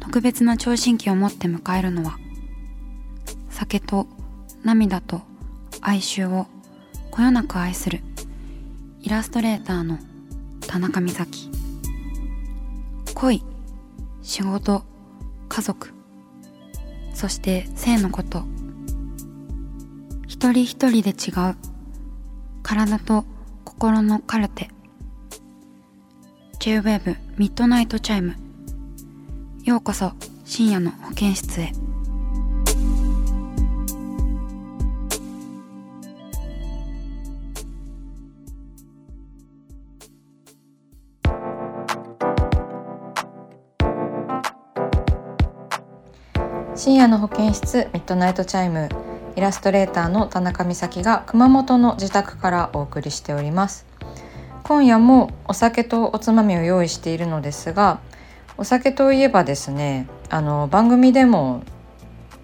特別な聴診器を持って迎えるのは、酒と涙と哀愁をこよなく愛するイラストレーターの田中美咲。恋、仕事、家族、そして性のこと、一人一人で違う体と心のカルテ。J-WAVE ミッドナイトチャイム、ようこそ深夜の保健室へ。深夜の保健室ミッドナイトチャイム、イラストレーターの田中美咲が熊本の自宅からお送りしております。今夜もお酒とおつまみを用意しているのですが、お酒といえばですね、番組でも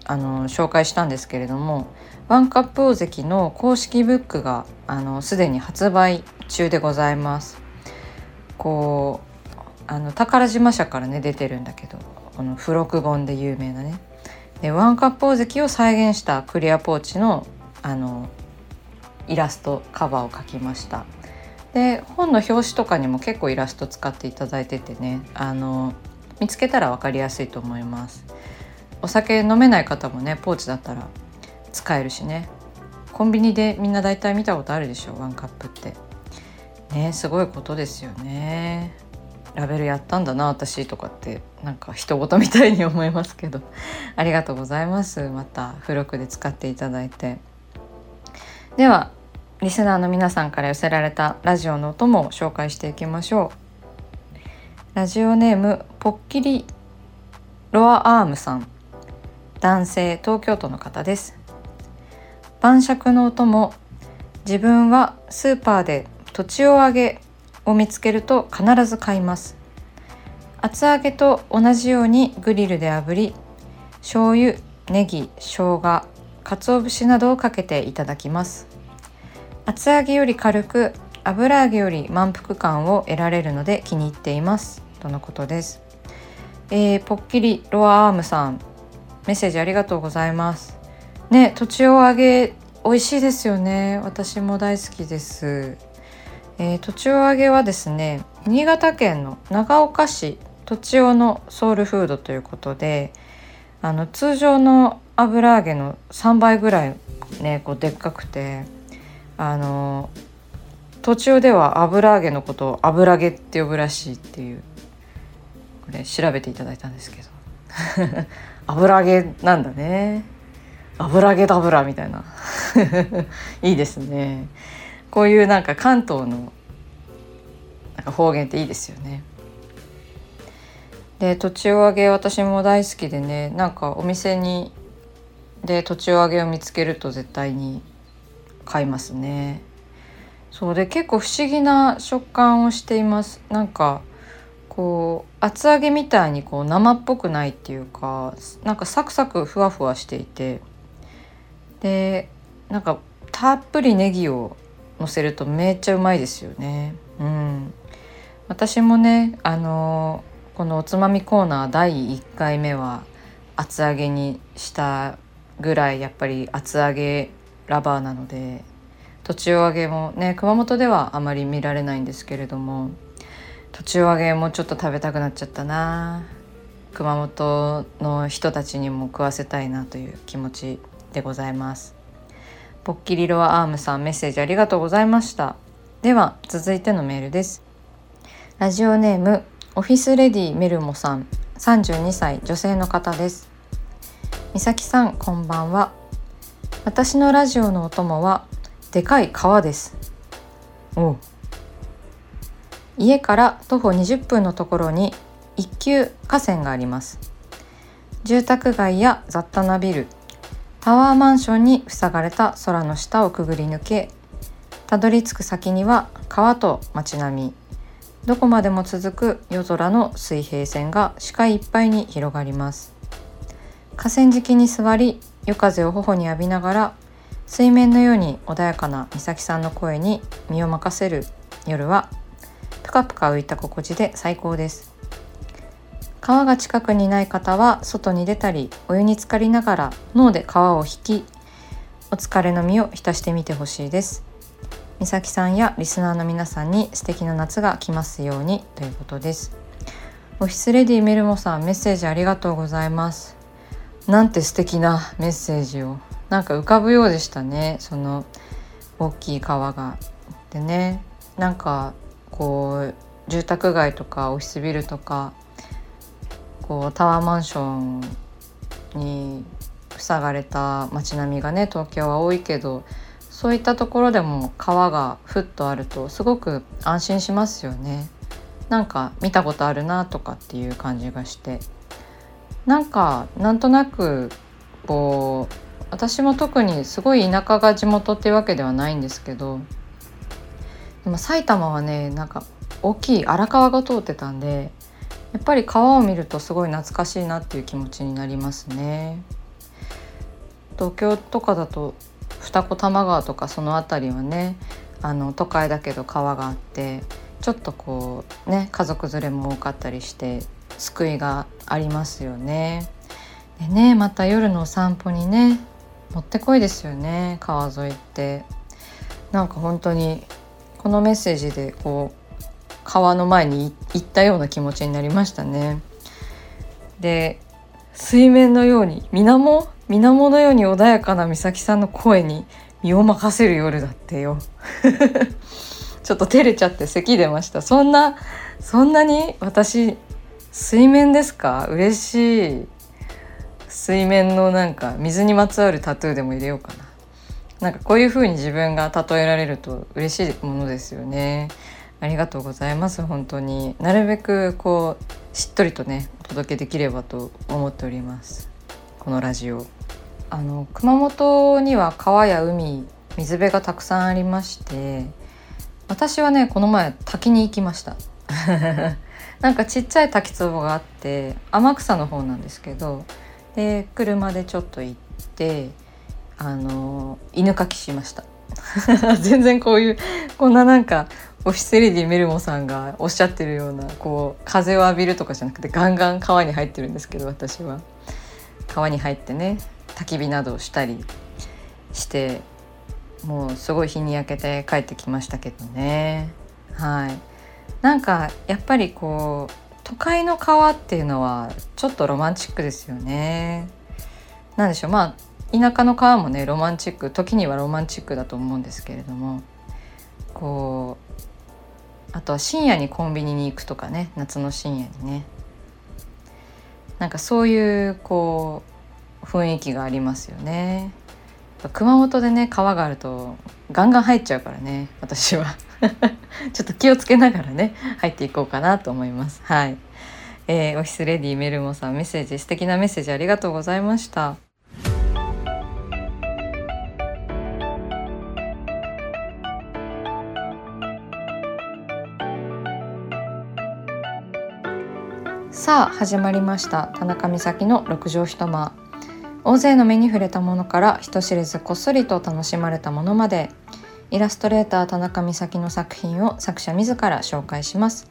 紹介したんですけれども、ワンカップ大関の公式ブックがすでに発売中でございます。こう宝島社からね出てるんだけど、この付録本で有名なね、でワンカップ大関を再現したクリアポーチのイラストカバーを描きました。で本の表紙とかにも結構イラスト使っていただいててね、見つけたら分かりやすいと思います。お酒飲めない方もね、ポーチだったら使えるしね。コンビニでみんな大体見たことあるでしょ、ワンカップってね。すごいことですよね。ラベルやったんだな私とかって、なんか人ごとみたいに思いますけどありがとうございます。また付録で使っていただいて。ではリスナーの皆さんから寄せられたラジオの音も紹介していきましょう。ラジオネームポッキリロアアームさん、男性、東京都の方です。晩酌の音も、自分はスーパーでとちお揚げを見つけると必ず買います。厚揚げと同じようにグリルで炙り、醤油、ネギ、生姜、鰹節などをかけていただきます。厚揚げより軽く、油揚げより満腹感を得られるので気に入っていますとのことです。ポッキリロアアームさん、メッセージありがとうございますね。とちお揚げ美味しいですよね。私も大好きです。とちお揚げはですね、新潟県の長岡市とちおのソウルフードということで、通常の油揚げの3倍ぐらいね、こうでっかくて、途中では油揚げのことを油揚げって呼ぶらしいっていう、これ調べていただいたんですけど油揚げなんだね。油揚げだぶらみたいないいですね。こういうなんか関東のなんか方言っていいですよね。でとちお揚げ私も大好きでね、なんかお店にでとちお揚げを見つけると絶対に買いますね。そうで結構不思議な食感をしています。なんかこう厚揚げみたいにこう生っぽくないっていうか、なんかサクサクふわふわしていて、でなんかたっぷりネギをのせるとめっちゃうまいですよね。うん、私もねこのおつまみコーナー第1回目は厚揚げにしたぐらいやっぱり厚揚げラバーなので、とちお揚げもね熊本ではあまり見られないんですけれども、とちお揚げもちょっと食べたくなっちゃったな。熊本の人たちにも食わせたいなという気持ちでございます。ポッキリロアアームさん、メッセージありがとうございました。では続いてのメールです。ラジオネームオフィスレディメルモさん、32歳女性の方です。美咲さんこんばんは。私のラジオのお供はでかい川です。おう。家から徒歩20分のところに一級河川があります。住宅街や雑多なビル、タワーマンションに塞がれた空の下をくぐり抜け、たどり着く先には川と街並み、どこまでも続く夜空の水平線が視界いっぱいに広がります。河川敷に座り、夜風を頬に浴びながら、水面のように穏やかな美咲さんの声に身を任せる夜は、ぷかぷか浮いた心地で最高です。川が近くにない方は、外に出たりお湯に浸かりながら脳で川を引き、お疲れの身を浸してみてほしいです。美咲さんやリスナーの皆さんに素敵な夏が来ますように、ということです。オフィスレディメルモさん、メッセージありがとうございます。なんて素敵なメッセージを、なんか浮かぶようでしたね。その大きい川がでね、なんかこう住宅街とかオフィスビルとかこうタワーマンションに塞がれた街並みがね、東京は多いけど、そういったところでも川がふっとあるとすごく安心しますよね。なんか見たことあるなとかっていう感じがして、なんかなんとなくこう、私も特にすごい田舎が地元っていうわけではないんですけど、でも埼玉はね、なんか大きい荒川が通ってたんで、やっぱり川を見るとすごい懐かしいなっていう気持ちになりますね。東京とかだと二子玉川とかそのあたりはね、都会だけど川があって、ちょっとこうね、家族連れも多かったりして救いがありますよね。でね、また夜のお散歩にね、もってこいですよね、川沿いって。なんか本当にこのメッセージでこう川の前に行ったような気持ちになりましたね。で、水面のように水面のように穏やかな美咲さんの声に身を任せる夜だってよちょっと照れちゃって咳出ました。そんなに私水面ですか？嬉しい。水面のなんか水にまつわるタトゥーでも入れようかな。なんかこういう風に自分が例えられると嬉しいものですよね。ありがとうございます。本当になるべくこうしっとりとね、お届けできればと思っております、このラジオ。熊本には川や海、水辺がたくさんありまして、私はね、この前滝に行きましたなんかちっちゃい滝壺があって、天草の方なんですけど、で車でちょっと行って、犬かきしました全然こんななんかオフィスレディメルモさんがおっしゃってるようなこう風を浴びるとかじゃなくて、ガンガン川に入ってるんですけど、私は川に入ってね、焚き火などをしたりして、もうすごい日に焼けて帰ってきましたけどね。はい、なんかやっぱりこう都会の川っていうのはちょっとロマンチックですよね。なんでしょう、まあ田舎の川もね、ロマンチック、時にはロマンチックだと思うんですけれども、こうあとは深夜にコンビニに行くとかね、夏の深夜にね、なんかそういうこう雰囲気がありますよね。熊本でね、川があるとガンガン入っちゃうからね、私はちょっと気をつけながらね、入っていこうかなと思います。はい、オフィスレディメルモさん、メッセージ、素敵なメッセージありがとうございました。さあ始まりました、田中美咲の六畳一間。大勢の目に触れたものから人知れずこっそりと楽しまれたものまで、イラストレーター田中美咲の作品を作者自ら紹介します。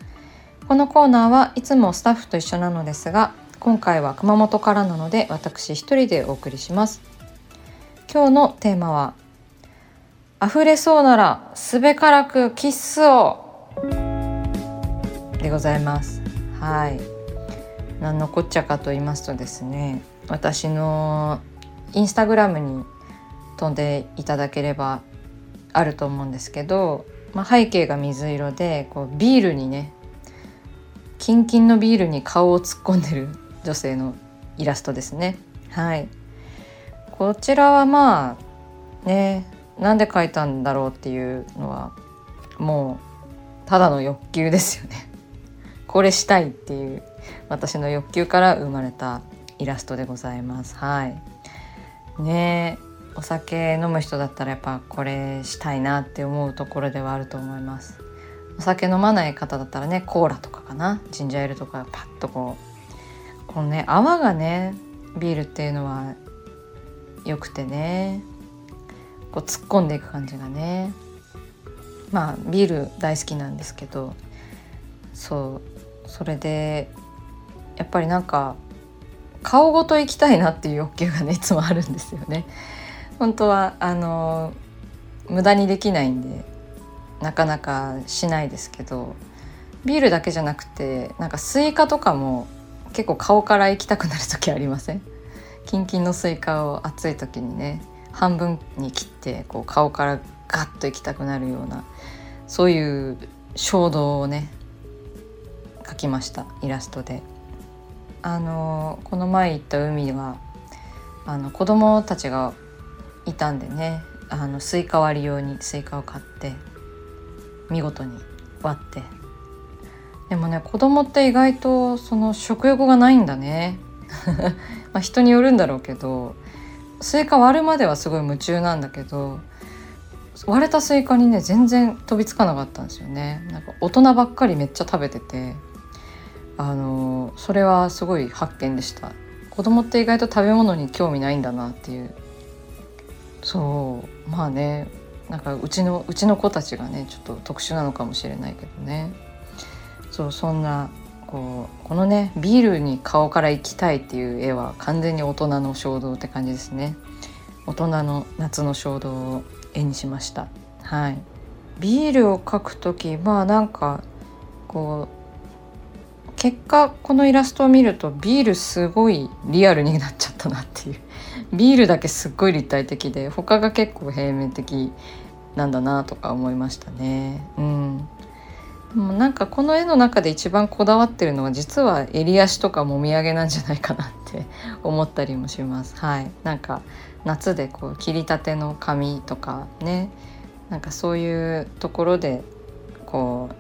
このコーナーはいつもスタッフと一緒なのですが、今回は熊本からなので私一人でお送りします。今日のテーマは、溢れそうならすべからくキッスを、でございます。はい、何のこっちゃかと言いますとですね、私のインスタグラムに飛んでいただければあると思うんですけど、まあ、背景が水色で、こうビールにね、キンキンのビールに顔を突っ込んでる女性のイラストですね。はい、こちらはまあね、なんで描いたんだろうっていうのはもうただの欲求ですよねこれしたいっていう私の欲求から生まれたイラストでございます。はいね、お酒飲む人だったらやっぱこれしたいなって思うところではあると思います。お酒飲まない方だったらね、コーラとかかな、ジンジャーエールとかパッとこのね泡がね、ビールっていうのは良くてね、こう突っ込んでいく感じがね、まあビール大好きなんですけど、それでやっぱりなんか顔ごといきたいなっていう欲求がね、いつもあるんですよね。本当は無駄にできないんでなかなかしないですけど、ビールだけじゃなくてなんかスイカとかも結構顔からいきたくなる時ありません？キンキンのスイカを暑い時にね、半分に切ってこう顔からガッといきたくなるような、そういう衝動をね描きました、イラストで。この前行った海は子供たちがいたんでね、スイカ割り用にスイカを買って見事に割って、でもね子供って意外とその食欲がないんだねまあ人によるんだろうけど、スイカ割るまではすごい夢中なんだけど、割れたスイカにね全然飛びつかなかったんですよね。なんか大人ばっかりめっちゃ食べてて、それはすごい発見でした。子供って意外と食べ物に興味ないんだなっていう。そうまあね、なんかうちの子たちがねちょっと特殊なのかもしれないけどね。そんなこのねビールに顔から行きたいっていう絵は完全に大人の衝動って感じですね。大人の夏の衝動を絵にしました。はい、ビールを描くとき、まあなんかこう結果このイラストを見るとビールすごいリアルになっちゃったなっていうビールだけすっごい立体的で他が結構平面的なんだなとか思いましたね。うんでもなんかこの絵の中で一番こだわってるのは実は襟足とかもみあげなんじゃないかなって思ったりもします。はい、なんか夏でこう切りたての髪とかね、なんかそういうところでこう、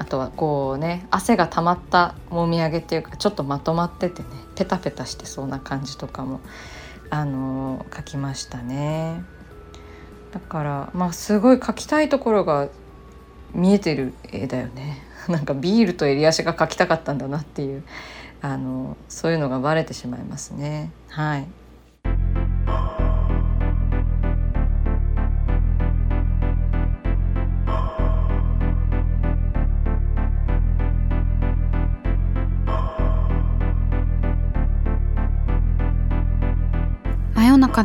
あとはこうね汗が溜まったもみあげっていうかちょっとまとまっててねペタペタしてそうな感じとかも描きましたね。だからまあすごい描きたいところが見えてる絵だよね。なんかビールと襟足が描きたかったんだなっていうそういうのがバレてしまいますね。はい、真夜中